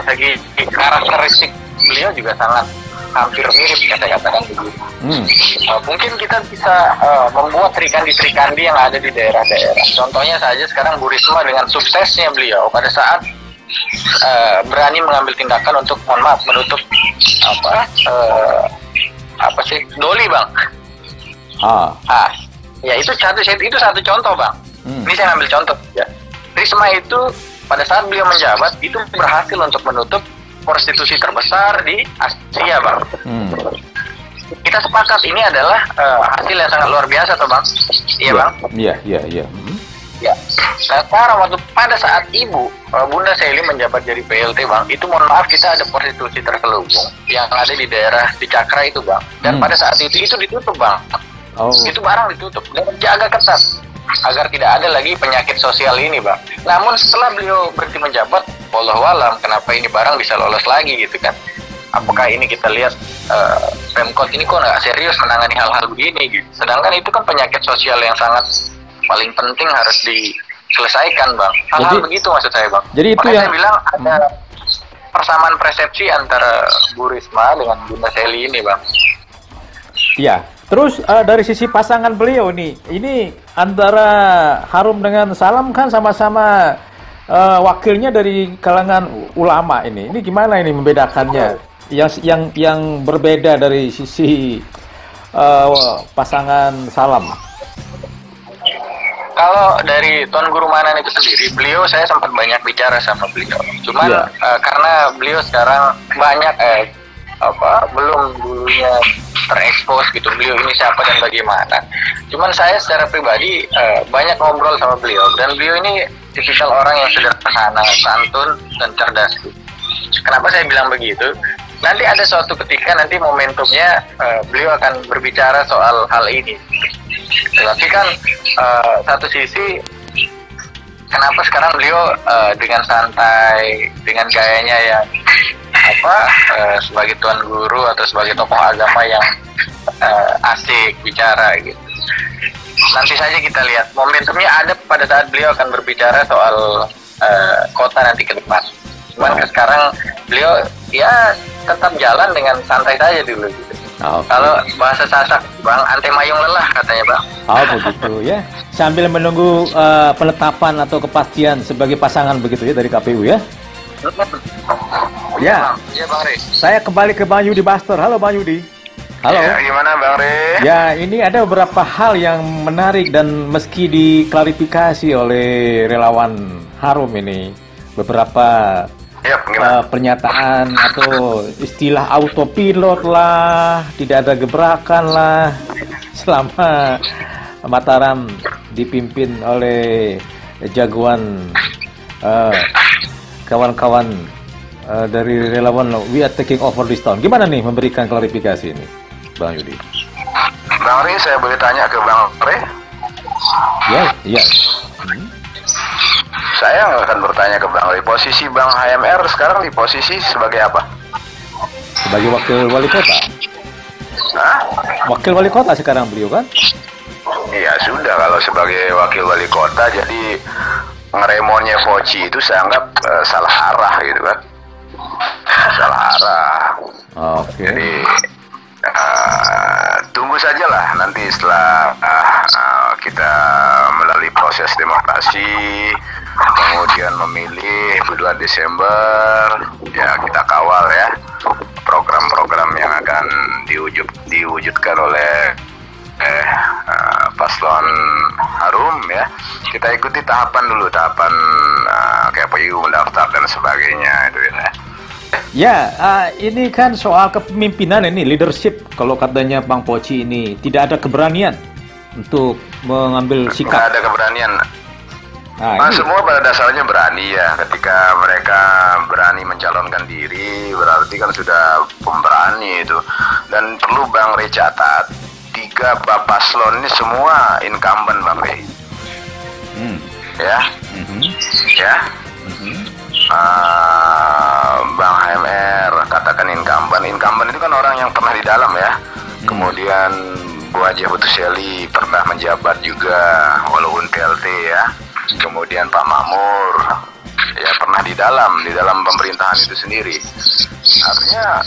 segi karakteristik beliau juga sangat hampir mirip yang saya katakan dulu. Hmm. Uh, mungkin kita bisa uh, membuat serikandi-serikandi yang ada di daerah-daerah. Contohnya saja sekarang Bu Risma dengan suksesnya beliau pada saat uh, berani mengambil tindakan untuk mohon maaf menutup apa uh, apa sih doli bang. Ah. Ah. Ya itu satu itu satu contoh bang. Hmm. Ini saya ambil contoh ya. Risma itu pada saat beliau menjabat itu berhasil untuk menutup prostitusi terbesar di Asia bang. Hmm. Kita sepakat ini adalah uh, hasil yang sangat luar biasa toh bang. Iya yeah. bang. Iya iya iya. Ya. Nah sekarang waktu pada saat ibu uh, Bunda Selly menjabat jadi P L T bang, itu mohon maaf kita ada prostitusi terselubung yang ada di daerah di Cakra itu bang. Dan hmm. pada saat itu itu ditutup bang. Oh. Itu barang ditutup dan jaga ketat agar tidak ada lagi penyakit sosial ini bang. Namun setelah beliau berhenti menjabat, wallahu alam kenapa ini barang bisa lolos lagi gitu kan? Apakah ini kita lihat uh, Pemkot ini kok nggak serius menangani hal-hal begini gitu? Sedangkan itu kan penyakit sosial yang sangat paling penting harus diselesaikan bang. Hal-hal jadi, begitu maksud saya bang. Jadi itu makanya yang saya bilang ada persamaan persepsi antara Bu Risma dengan Bunda Selly ini, Bang. Iya. Terus uh, dari sisi pasangan beliau nih, ini antara Harum dengan Salam kan sama-sama uh, wakilnya dari kalangan ulama ini. Ini gimana ini membedakannya? Yang yang yang berbeda dari sisi uh, pasangan Salam. Kalau dari Tuan Guru Manan itu sendiri, beliau saya sempat banyak bicara sama beliau. Cuman yeah. uh, karena beliau sekarang banyak eh, apa belum dulunya terekspos gitu, beliau ini siapa dan bagaimana. Cuman saya secara pribadi uh, banyak ngobrol sama beliau, dan beliau ini tipikal orang yang sederhana, santun dan cerdas. Kenapa saya bilang begitu? Nanti ada suatu ketika nanti momentumnya uh, beliau akan berbicara soal hal ini. Tapi kan uh, satu sisi kenapa sekarang beliau uh, dengan santai, dengan gayanya yang apa uh, sebagai tuan guru atau sebagai tokoh agama yang uh, asik bicara gitu. Nanti saja kita lihat momentumnya ada pada saat beliau akan berbicara soal uh, kota nanti ke depan. Cuman ke sekarang beliau ya tetap jalan dengan santai saja dulu gitu. Oh, okay. Kalau bahasa Sasak, Bang, ante mayung lelah katanya, Bang. Oh begitu ya. Sambil menunggu uh, penetapan atau kepastian sebagai pasangan begitu ya dari K P U ya. Ya. Iya, Bang Rey. Saya kembali ke Bang Yudi Baster. Halo Bang Yudi. Halo. Ya, gimana Bang Rey? Ya, ini ada beberapa hal yang menarik dan meski diklarifikasi oleh relawan Harum ini beberapa ya, uh, pernyataan atau istilah autopilot lah, tidak ada gebrakan lah selama Mataram dipimpin oleh jagoan uh, kawan-kawan uh, dari relawan. We are taking over this town. Gimana nih memberikan klarifikasi ini, Bang Yudi? Bang Rey, saya boleh tanya ke Bang Rey? Ya, ya. Hmm. Saya akan bertanya ke Bang Rey, posisi Bang H M R sekarang di posisi sebagai apa? Sebagai wakil wali kota. Hah? Wakil wali kota sekarang beliau kan? Iya sudah, kalau sebagai wakil wali kota jadi ngeremonnya Foci itu saya anggap uh, salah arah gitu kan? Salah arah. Oke. Okay. Jadi uh, tunggu sajalah nanti setelah uh, uh, kita melalui proses demokrasi. Kemudian memilih dua Desember, ya kita kawal ya program-program yang akan diwujud, diwujudkan oleh eh, uh, paslon Harum ya. Kita ikuti tahapan dulu, tahapan uh, K P U mendaftar dan sebagainya itu ya. Ya, uh, ini kan soal kepemimpinan ini, leadership. Kalau katanya Bang Poci ini tidak ada keberanian untuk mengambil sikap. Tidak ada keberanian. Nah, nah, semua pada dasarnya berani ya. Ketika mereka berani mencalonkan diri, berarti kan sudah pemberani itu. Dan perlu Bang Rey catat, tiga bapak slon ini semua incumbent Bang Rey. Hmm. Ya, mm-hmm. ya. Mm-hmm. Uh, Bang H M R katakan incumbent. Incumbent itu kan orang yang pernah di dalam ya. Mm. Kemudian Bu Haji Selly pernah menjabat juga, walaupun P L T ya. Kemudian Pak Makmur ya pernah di dalam di dalam pemerintahan itu sendiri. Artinya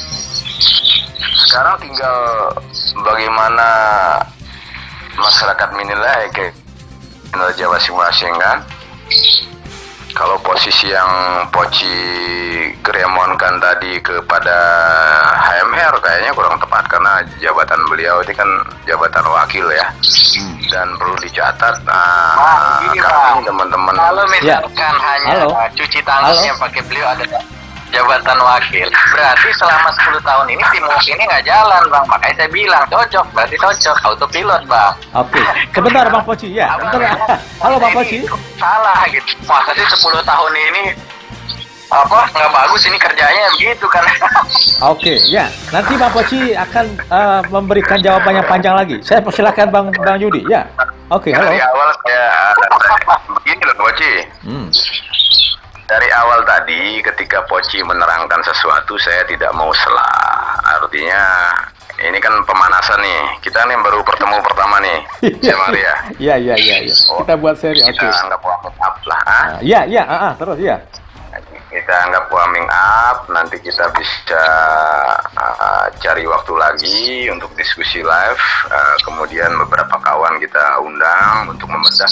sekarang tinggal bagaimana masyarakat menilai kinerja masing-masing kan. Kalau posisi yang Poci geremonkan tadi kepada H M R kayaknya kurang tepat karena jabatan beliau ini kan jabatan wakil ya. Dan perlu dicatat nah, nah gini, kami teman-teman kalau misalkan ya. hanya Halo. cuci tangannya pakai beliau ada jabatan wakil, berarti selama sepuluh tahun ini tim Wok ini nggak jalan Bang. Makanya saya bilang cocok, berarti cocok autopilot Bang. Oke, okay. Sebentar Bang Poci ya. Bentar. Halo Bang Poci. Salah gitu. Maksudnya sepuluh tahun ini apa nggak bagus ini kerjanya begitu kan? Oke, okay, ya. Nanti Bang Poci akan uh, memberikan jawaban yang panjang lagi. Saya persilakan Bang Bang Yudi ya. Oke, okay, halo. Dari awal saya begini loh Poci. Hmm. Dari awal tadi ketika Poci menerangkan sesuatu saya tidak mau salah. Artinya ini kan pemanasan nih. Kita nih baru bertemu pertama nih. Iya Maria. Iya iya iya. Kita buat seri. Oke. Okay. Anggap anggap lah. Iya iya. Ah terus iya. kita anggap warming up, nanti kita bisa uh, cari waktu lagi untuk diskusi live, uh, kemudian beberapa kawan kita undang untuk membedah.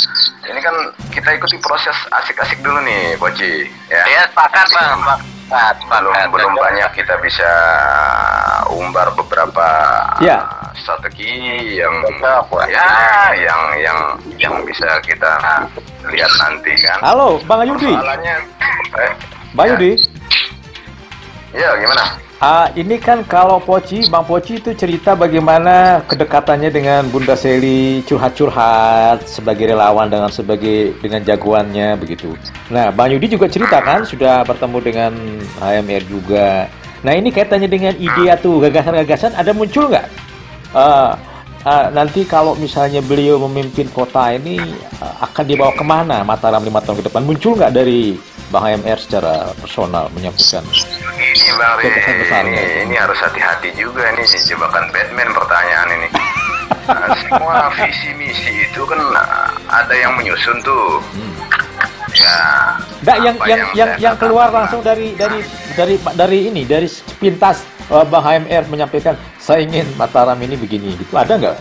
Ini kan kita ikuti proses asik-asik dulu nih, Boci. Ya, ya sepakat, Bang. Sepakat. Belum, belum banyak kita bisa umbar beberapa ya. strategi yang Betul. ya yang yang yang bisa kita lihat nanti kan. Halo, Bang Yudi. Bang Yudi. Ya, gimana? Uh, ini kan kalau Poci, Bang Poci itu cerita bagaimana kedekatannya dengan Bunda Selly, curhat-curhat sebagai relawan dengan sebagai dengan jagoannya begitu. Nah, Bang Yudi juga cerita kan sudah bertemu dengan H M R juga. Nah, ini kaitannya dengan ide atau gagasan-gagasan ada muncul nggak? Uh, Uh, nanti kalau misalnya beliau memimpin kota ini uh, akan dibawa kemana Mataram lima tahun ke depan, muncul nggak dari Bang M R secara personal menyampaikan ini Bang Rey, ini, ini harus hati-hati juga nih si jebakan Batman pertanyaan ini. Nah, semua visi misi itu kan ada yang menyusun tuh. hmm. Ya nggak yang yang yang, yang keluar apa? Langsung dari dari dari dari ini dari sepintas Bang H M R menyampaikan, saya ingin Mataram ini begini, gitu. Ada nggak?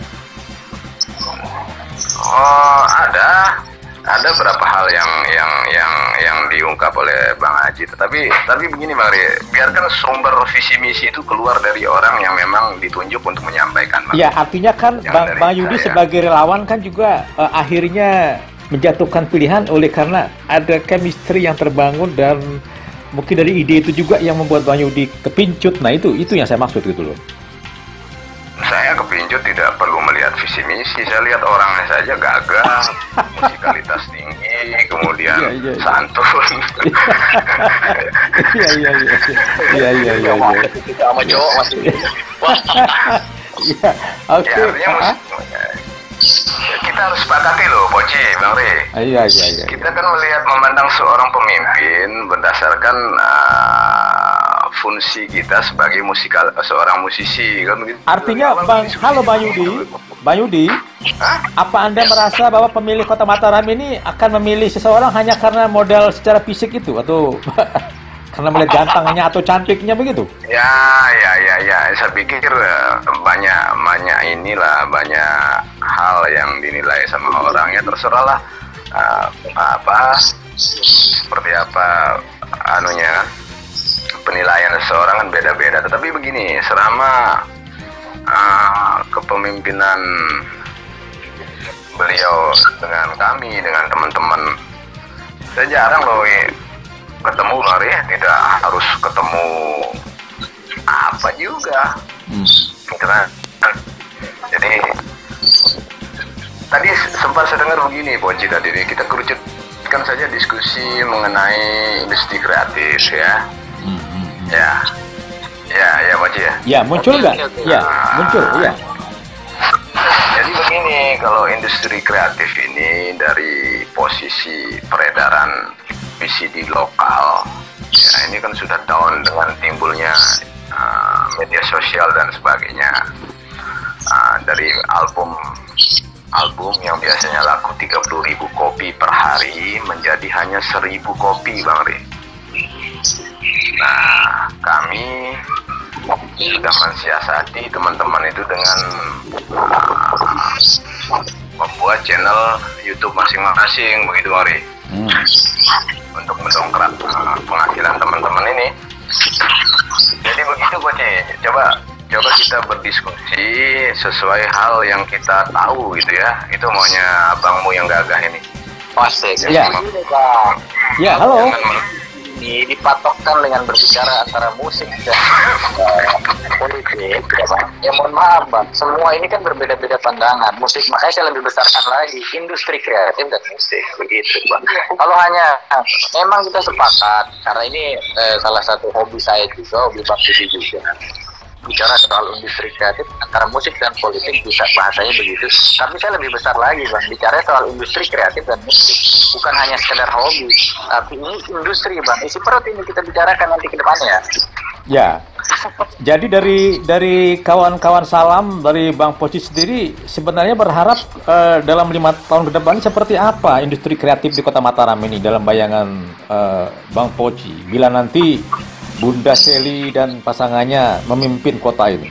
Oh, ada. Ada beberapa hal yang yang yang yang diungkap oleh Bang Haji. Tapi tapi begini Bang Rey, biarkan sumber visi misi itu keluar dari orang yang memang ditunjuk untuk menyampaikan. Bang. Ya, artinya kan yang Bang, Bang Yudi saya. sebagai relawan kan juga uh, akhirnya menjatuhkan pilihan oleh karena ada chemistry yang terbangun dan mungkin dari ide itu juga yang membuat Bang Yudi kepincut. Nah itu itu yang saya maksud gitu loh. Saya kepincut tidak perlu melihat visi misi, saya lihat orangnya saja gagah, musikalitas tinggi, kemudian iya, iya, iya. santun. Iya iya iya. Iya iya iya. Kita sama cowok masih. Iya. Oke. Kita harus sepakati loh, Poci, Bang Rey. Iya, iya, iya. Kita kan melihat memandang seorang pemimpin berdasarkan uh, funsi kita sebagai musikal, seorang musisi kan begitu. Artinya, Bang, halo Bang Yudi, Bang Yudi, apa Anda merasa bahwa pemilih Kota Mataram ini akan memilih seseorang hanya karena modal secara fisik itu atau karena melihat gantengnya atau cantiknya begitu? Ya, ya, ya, ya. Saya pikir banyak, banyak inilah, banyak hal yang dinilai sama orangnya. Terserahlah uh, apa, seperti apa anunya. Penilaian seseorang kan beda-beda. Tetapi begini, selama uh, kepemimpinan beliau dengan kami, dengan teman-teman, saya jarang loh. Ketemu Bang ya, tidak harus ketemu apa juga. Hmm. Jadi tadi sempat saya dengar begini Poci tadi, kita kerucutkan saja diskusi mengenai industri kreatif ya. Hmm. Ya, ya, ya Poci ya. Ya muncul nggak? Ya muncul, ya. Jadi begini, kalau industri kreatif ini dari posisi peredaran V C D lokal, ya ini kan sudah down dengan timbulnya uh, media sosial dan sebagainya. Uh, dari album album yang biasanya laku tiga puluh ribu kopi per hari menjadi hanya seribu kopi, Bang Rey. Nah, kami sudah mensiasati teman-teman itu dengan uh, membuat channel YouTube masing-masing, begitu Bang Rey. Hmm. Untuk mendongkrak uh, penghasilan teman-teman ini. Jadi begitu Boci, coba coba kita berdiskusi sesuai hal yang kita tahu gitu ya. Itu maunya abangmu yang gagah ini. Pasti. Iya. Iya, halo. Ini dipatokkan dengan berbicara antara musik dan uh, politik. Ya mohon maaf Bang, semua ini kan berbeda-beda pandangan. Musik makanya saya lebih besarkan lagi industri kreatif dan musik begitu Bang. Kalau hanya memang kita sepakat karena ini eh, salah satu hobi saya juga, hobi Bang Yudi juga. Bicara soal industri kreatif antara musik dan politik bisa bahasanya begitu, tapi saya lebih besar lagi Bang, bicara soal industri kreatif dan musik bukan hanya sekedar hobi, tapi ini industri Bang, isi perut ini kita bicarakan nanti ke depannya. Ya, Jadi dari dari kawan-kawan Salam, dari Bang Poci sendiri sebenarnya berharap uh, dalam lima tahun ke depan seperti apa industri kreatif di Kota Mataram ini dalam bayangan uh, Bang Poci bila nanti Bunda Selly dan pasangannya memimpin kota ini?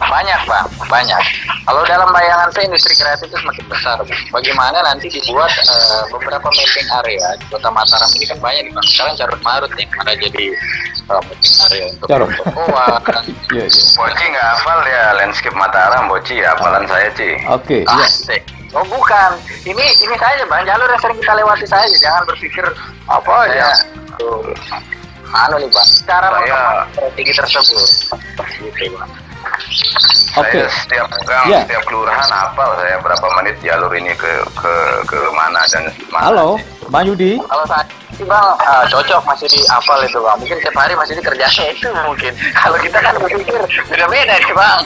Banyak Bang, banyak. Kalau dalam bayangan saya industri kreatif itu semakin besar. Bagaimana nanti dibuat uh, beberapa mapping area di Kota Mataram ini kan banyak nih Bang. Sekarang carut-marut nih ada jadi uh, mapping area untuk tokoan. Yeah, yeah. Boci nggak hafal ya landscape Mataram, Boci ya hafalan saya Ci. Oke. Okay, yeah. Oh bukan, ini ini saja Bang, jalur yang sering kita lewati saja. Jangan berpikir apa ya. Tuh. Anu nih Bang, cara mengemas strategi tersebut. Gitu Bang. Oke. Okay. Setiap gang, yeah. setiap kelurahan hafal saya berapa menit jalur ini ke ke ke mana dan mana. Halo, Bang Yudi. Kalau saya Bang uh, cocok masih di hafal itu Bang. Mungkin setiap hari masih di kerjanya itu mungkin. Kalau kita kan berpikir beda-beda sih Bang.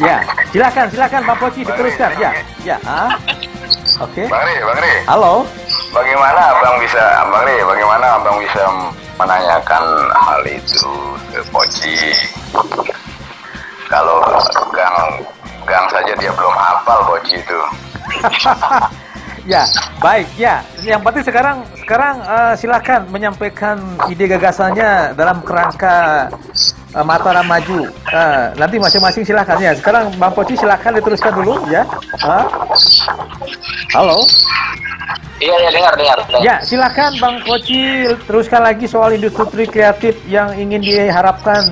Ya, silakan silakan Pak Poci diteruskan ya. Ya, ah. Oke. Okay. Bang Rey, Bang Rey. Halo. Bagaimana Abang bisa Bang Rey, bagaimana Abang bisa menanyakan hal itu ke Poci? Kalau gang gang saja dia belum hafal Boci itu. Ya, baik ya. Yang penting sekarang sekarang uh, silakan menyampaikan ide gagasannya dalam kerangka uh, Mataram Maju. Uh, nanti masing-masing silakan ya. Sekarang Bang Poci silakan diteruskan dulu ya. Huh? Halo. Iya ya, dengar, dengar dengar. Ya, silakan Bang Poci teruskan lagi soal industri kreatif yang ingin diharapkan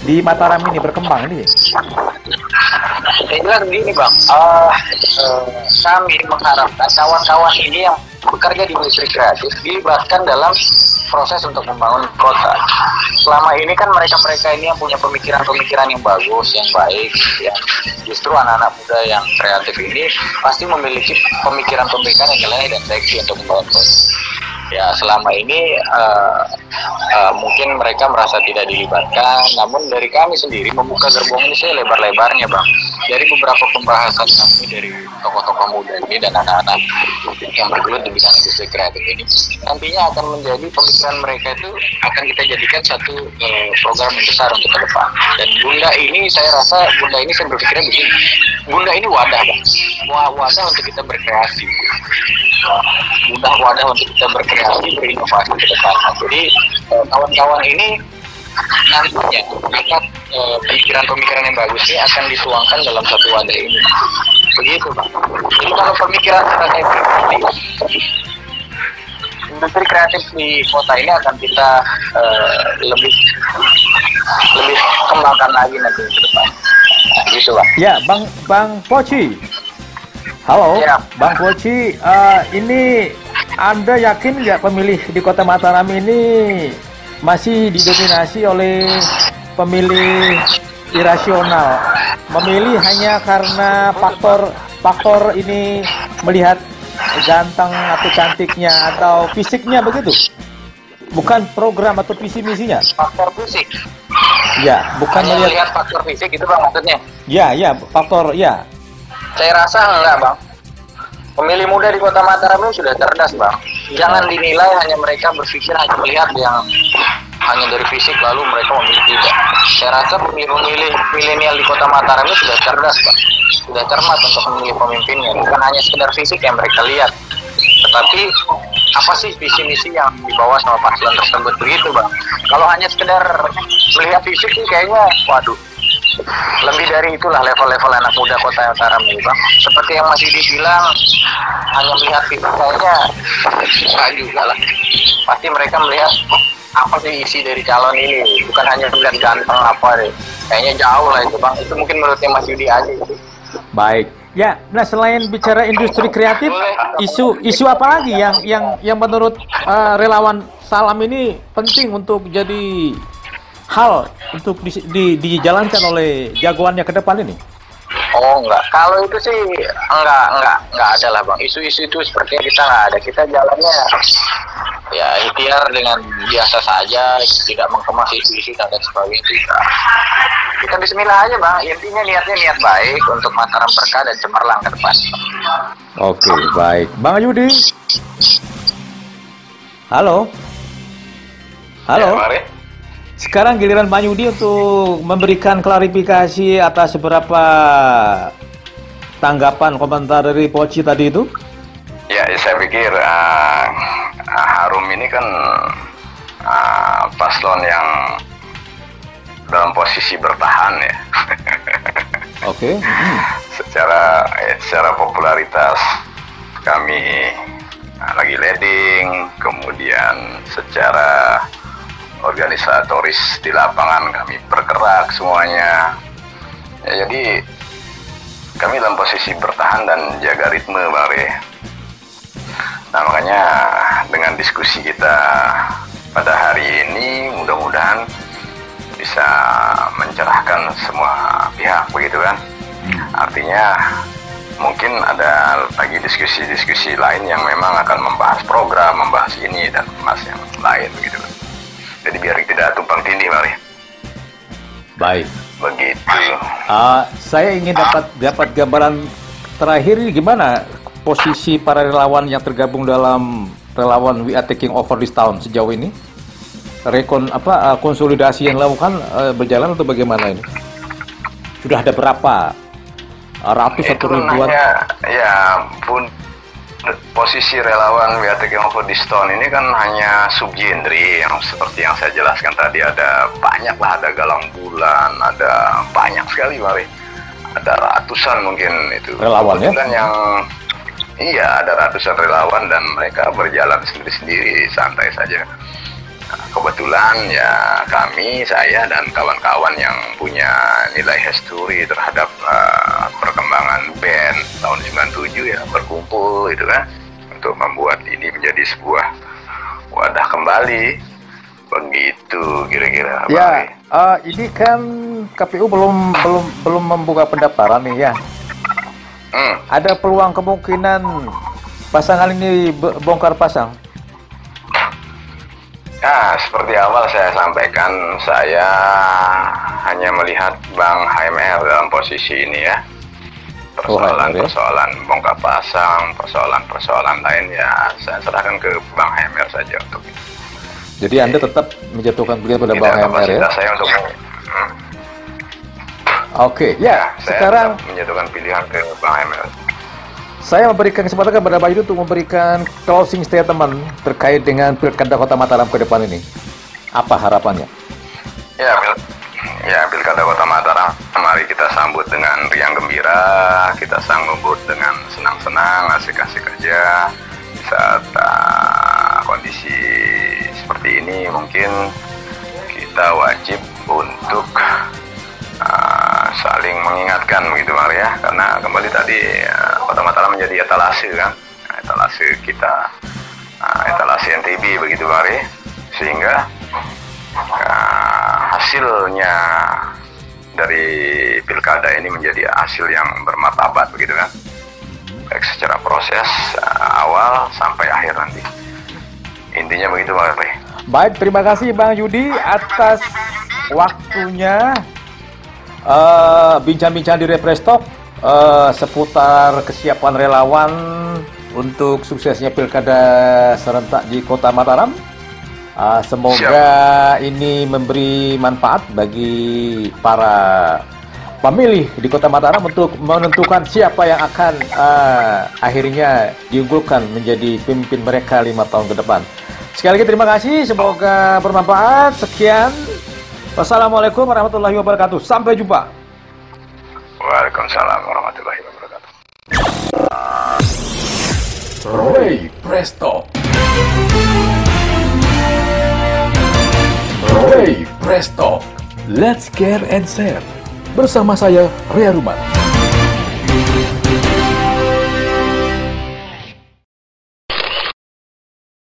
di Mataram ini berkembang ini. Saya bilang begini Bang, uh, uh, kami mengharapkan kawan-kawan ini yang bekerja di industri kreatif dilibatkan dalam proses untuk membangun kota. Selama ini kan mereka-mereka ini yang punya pemikiran-pemikiran yang bagus, yang baik, yang justru anak-anak muda yang kreatif ini pasti memiliki pemikiran-pemikiran yang jelek dan seksi untuk membangun kota. Ya selama ini uh, uh, mungkin mereka merasa tidak dilibatkan, namun dari kami sendiri membuka gerbong ini selebar-lebarnya Bang. Dari beberapa pembahasan kami dari tokoh-tokoh muda ini dan anak-anak yang bergelut di bidang industri kreatif ini, nantinya akan menjadi pemikiran mereka itu akan kita jadikan satu uh, program yang besar untuk ke depan. Dan Bunda ini saya rasa Bunda ini saya berpikirnya begini, Bunda ini wadah Bang, wadah untuk kita berkreasi. Mudah wadah untuk kita berkreasi, berinovasi ke depan. Jadi kawan-kawan ini nantinya akan pemikiran-pemikiran yang bagus ini akan dituangkan dalam satu wadah ini. Begitu Bang. Jadi kalau pemikiran strategi industri kreatif di kota ini akan kita uh, lebih lebih kembangkan lagi nanti ke depan. Begitu Bang. Ya, Bang Bang Poci. Halo, ya. Bang Poci, uh, ini Anda yakin nggak pemilih di Kota Mataram ini masih didominasi oleh pemilih irasional? Memilih hanya karena faktor faktor ini melihat ganteng atau cantiknya atau fisiknya begitu? Bukan program atau visi misinya? Faktor fisik. Ya, bukan hanya melihat lihat faktor fisik itu Bang maksudnya? Ya, ya, faktor ya. Saya rasa enggak Bang, pemilih muda di Kota Mataram itu sudah cerdas Bang. Jangan dinilai hanya mereka berpikir hanya melihat yang hanya dari fisik lalu mereka memilih tidak. Saya rasa pemilih-pemilih milenial di Kota Mataram itu sudah cerdas Bang, sudah cermat untuk memilih pemimpinnya. Bukan hanya sekedar fisik yang mereka lihat, tetapi apa sih visi misi yang dibawa sama paslon tersebut begitu Bang. Kalau hanya sekedar melihat fisik sih kayaknya waduh. Lebih dari itulah level-level anak muda Kota Mataram ini Bang. Seperti yang masih dibilang hanya melihat fisik kayaknya enggak juga lah. Pasti mereka melihat apa sih isi dari calon ini, bukan hanya melihat ganteng apa deh. Kayaknya jauh lah itu Bang. Itu mungkin menurutnya Mas Yudi aja. Baik. Ya, nah selain bicara industri kreatif, isu isu apa lagi yang yang yang menurut uh, relawan Salam ini penting untuk jadi hal untuk di, di, dijalankan oleh jagoannya ke depan ini? Oh enggak, kalau itu sih enggak enggak enggak ada lah Bang. Isu-isu itu sepertinya kita enggak ada, kita jalannya ya ikhtiar dengan biasa saja, tidak mengemas isu-isu dan sebagainya. Kita, kita bismillah aja Bang, intinya niatnya niat baik untuk Mataram berkah dan cemerlang ke depan. Oke, baik. Bang Yudi. Halo. Halo. Ya, Sekarang giliran Pak Yudi untuk memberikan klarifikasi atas beberapa tanggapan komentar dari Poci tadi itu. Ya, saya pikir uh, Harum ini kan uh, paslon yang dalam posisi bertahan ya. Oke. Okay. Hmm. Secara ya, secara popularitas kami uh, lagi leading, kemudian secara organisatoris di lapangan kami bergerak semuanya ya, jadi kami dalam posisi bertahan dan jaga ritme Bang Rey. Nah makanya dengan diskusi kita pada hari ini mudah-mudahan bisa mencerahkan semua pihak begitu kan. Artinya mungkin ada lagi diskusi-diskusi lain yang memang akan membahas program, membahas ini dan membahas yang lain begitu kan. Jadi biar tidak tumpang tindih, Bang. Baik. Begitu. Uh, saya ingin dapat dapat gambaran terakhir ini gimana posisi para relawan yang tergabung dalam relawan We Are Taking Over This Town sejauh ini? Rekon apa uh, konsolidasi yang dilakukan uh, berjalan atau bagaimana ini? Sudah ada berapa? Ratus atau ribuan? Ya, pun posisi relawan We Are Taking Over This Town ini kan hanya subgenre yang seperti yang saya jelaskan tadi, ada banyak lah, ada galang bulan, ada banyak sekali Bang Rey, ada ratusan mungkin itu relawan ya? Yang iya, ada ratusan relawan dan mereka berjalan sendiri-sendiri, santai saja. Nah, kebetulan ya kami, saya dan kawan-kawan yang punya nilai history terhadap uh, perkembangan band tahun sembilan puluh tujuh ya berkumpul gitu kan untuk membuat ini menjadi sebuah wadah kembali begitu kira-kira. Ya, uh, ini kan K P U belum belum belum membuka pendaftaran nih ya. Hmm. Ada peluang kemungkinan pasangan ini bongkar pasang? Nah, seperti awal saya sampaikan, saya hanya melihat Bang H M R dalam posisi ini ya. Persoalan-persoalan bongkar pasang, persoalan-persoalan lain ya saya serahkan ke Bang H M R saja untuk itu. Jadi Anda tetap menjatuhkan beliau pada Bang H M R ya? Saya untuk hmm. Oke, okay, ya, ya sekarang menyatukan pilihan ke Bang M L. Saya memberikan kesempatan kepada Pak Yudi untuk memberikan closing statement terkait dengan pilkada Kota Mataram ke depan ini. Apa harapannya? Ya, pil ya pilkada Kota Mataram, mari kita sambut dengan riang gembira, kita sambut dengan senang-senang, asik-asik aja. Di saat uh, kondisi seperti ini, mungkin kita wajib untuk Uh, saling mengingatkan begitu Bang ya, karena kembali tadi uh, Kota Mataram menjadi etalase kan, etalase kita, uh, etalase N T B begitu Bang, sehingga uh, hasilnya dari pilkada ini menjadi hasil yang bermartabat begitu kan, baik secara proses uh, awal sampai akhir nanti, intinya begitu Bang. Baik, terima kasih Bang Yudi atas waktunya. Uh, bincang-bincang di Represtop uh, seputar kesiapan relawan untuk suksesnya pilkada serentak di Kota Mataram. Uh, semoga Siap. ini memberi manfaat bagi para pemilih di Kota Mataram untuk menentukan siapa yang akan uh, akhirnya diunggulkan menjadi pemimpin mereka lima tahun ke depan. Sekali lagi terima kasih, semoga bermanfaat. Sekian. Wassalamualaikum warahmatullahi wabarakatuh. Sampai jumpa. Waalaikumsalam warahmatullahi wabarakatuh. Rey Presto. Rey Presto. Let's care and share. Bersama saya Rey Aruman.